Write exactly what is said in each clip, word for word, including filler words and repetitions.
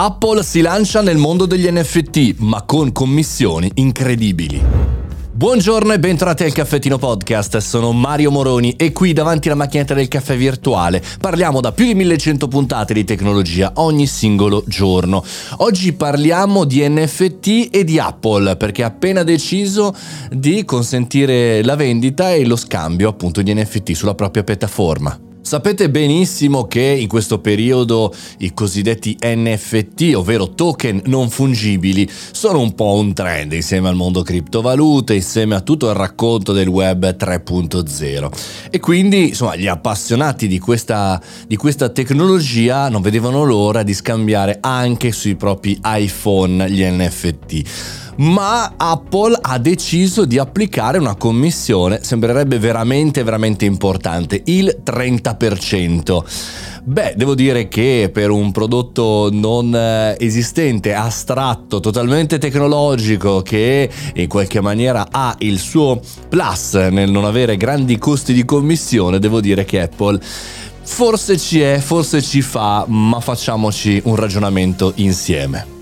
Apple si lancia nel mondo degli N F T, ma con commissioni incredibili. Buongiorno e bentornati al Caffettino Podcast, sono Mario Moroni e qui davanti alla macchinetta del caffè virtuale parliamo da più di millecento puntate di tecnologia ogni singolo giorno. Oggi parliamo di N F T e di Apple perché ha appena deciso di consentire la vendita e lo scambio appunto di N F T sulla propria piattaforma. Sapete benissimo che in questo periodo i cosiddetti N F T, ovvero token non fungibili, sono un po' un trend insieme al mondo criptovalute, insieme a tutto il racconto del web tre punto zero. E quindi, insomma, gli appassionati di questa, di questa tecnologia non vedevano l'ora di scambiare anche sui propri iPhone gli N F T. Ma Apple ha deciso di applicare una commissione, sembrerebbe veramente veramente importante, il trenta per cento. Beh, devo dire che per un prodotto non esistente, astratto, totalmente tecnologico, che in qualche maniera ha il suo plus nel non avere grandi costi di commissione, devo dire che Apple forse ci è, forse ci fa, ma facciamoci un ragionamento insieme.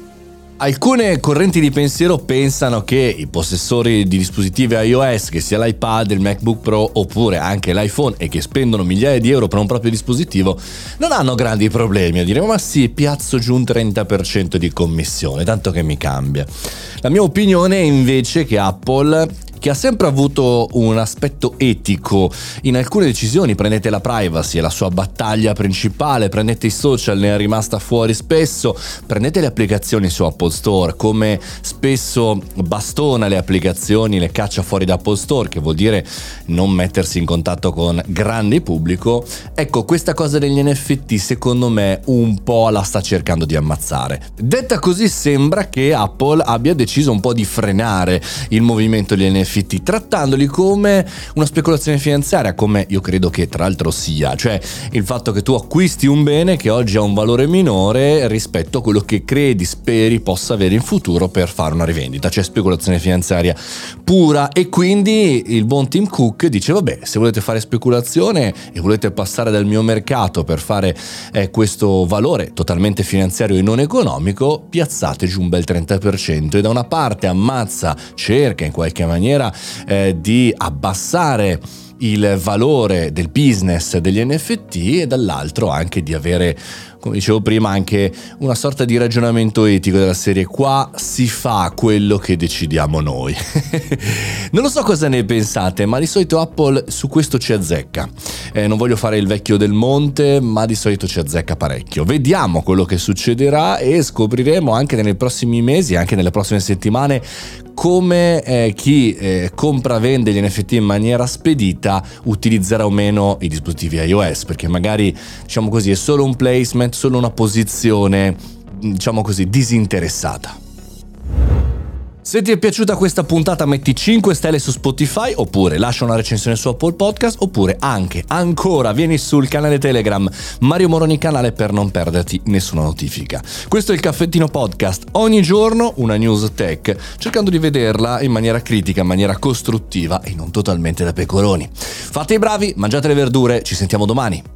Alcune correnti di pensiero pensano che i possessori di dispositivi iOS, che sia l'iPad, il MacBook Pro oppure anche l'iPhone, e che spendono migliaia di euro per un proprio dispositivo, non hanno grandi problemi a dire ma sì, piazzo giù un trenta per cento di commissione, tanto che mi cambia. La mia opinione è invece che Apple, che ha sempre avuto un aspetto etico in alcune decisioni, prendete la privacy, è la sua battaglia principale, prendete i social, ne è rimasta fuori spesso, prendete le applicazioni su Apple Store, come spesso bastona le applicazioni, le caccia fuori da Apple Store, che vuol dire non mettersi in contatto con grande pubblico. Ecco, questa cosa degli N F T secondo me un po' la sta cercando di ammazzare. Detta così sembra che Apple abbia deciso un po' di frenare il movimento degli N F T, trattandoli come una speculazione finanziaria, come io credo che tra l'altro sia, cioè il fatto che tu acquisti un bene che oggi ha un valore minore rispetto a quello che credi, speri possa avere in futuro per fare una rivendita, cioè speculazione finanziaria pura. E quindi il buon Tim Cook dice vabbè, se volete fare speculazione e volete passare dal mio mercato per fare eh, questo valore totalmente finanziario e non economico, piazzate giù un bel trenta per cento, e da una parte ammazza, cerca in qualche maniera Eh, di abbassare il valore del business degli N F T, e dall'altro anche di avere, come dicevo prima, anche una sorta di ragionamento etico della serie qua si fa quello che decidiamo noi. Non lo so cosa ne pensate, ma di solito Apple su questo ci azzecca. Eh, non voglio fare il vecchio del monte, ma di solito ci azzecca parecchio. Vediamo quello che succederà e scopriremo anche nei prossimi mesi, anche nelle prossime settimane, come eh, chi eh, compra vende gli N F T in maniera spedita utilizzerà o meno i dispositivi iOS, perché magari, diciamo così, è solo un placement, solo una posizione, diciamo così, disinteressata. Se ti è piaciuta questa puntata metti cinque stelle su Spotify, oppure lascia una recensione su Apple Podcast, oppure anche, ancora, vieni sul canale Telegram Mario Moroni Canale per non perderti nessuna notifica. Questo è il Caffettino Podcast, ogni giorno una news tech, cercando di vederla in maniera critica, in maniera costruttiva e non totalmente da pecoroni. Fate i bravi, mangiate le verdure, ci sentiamo domani.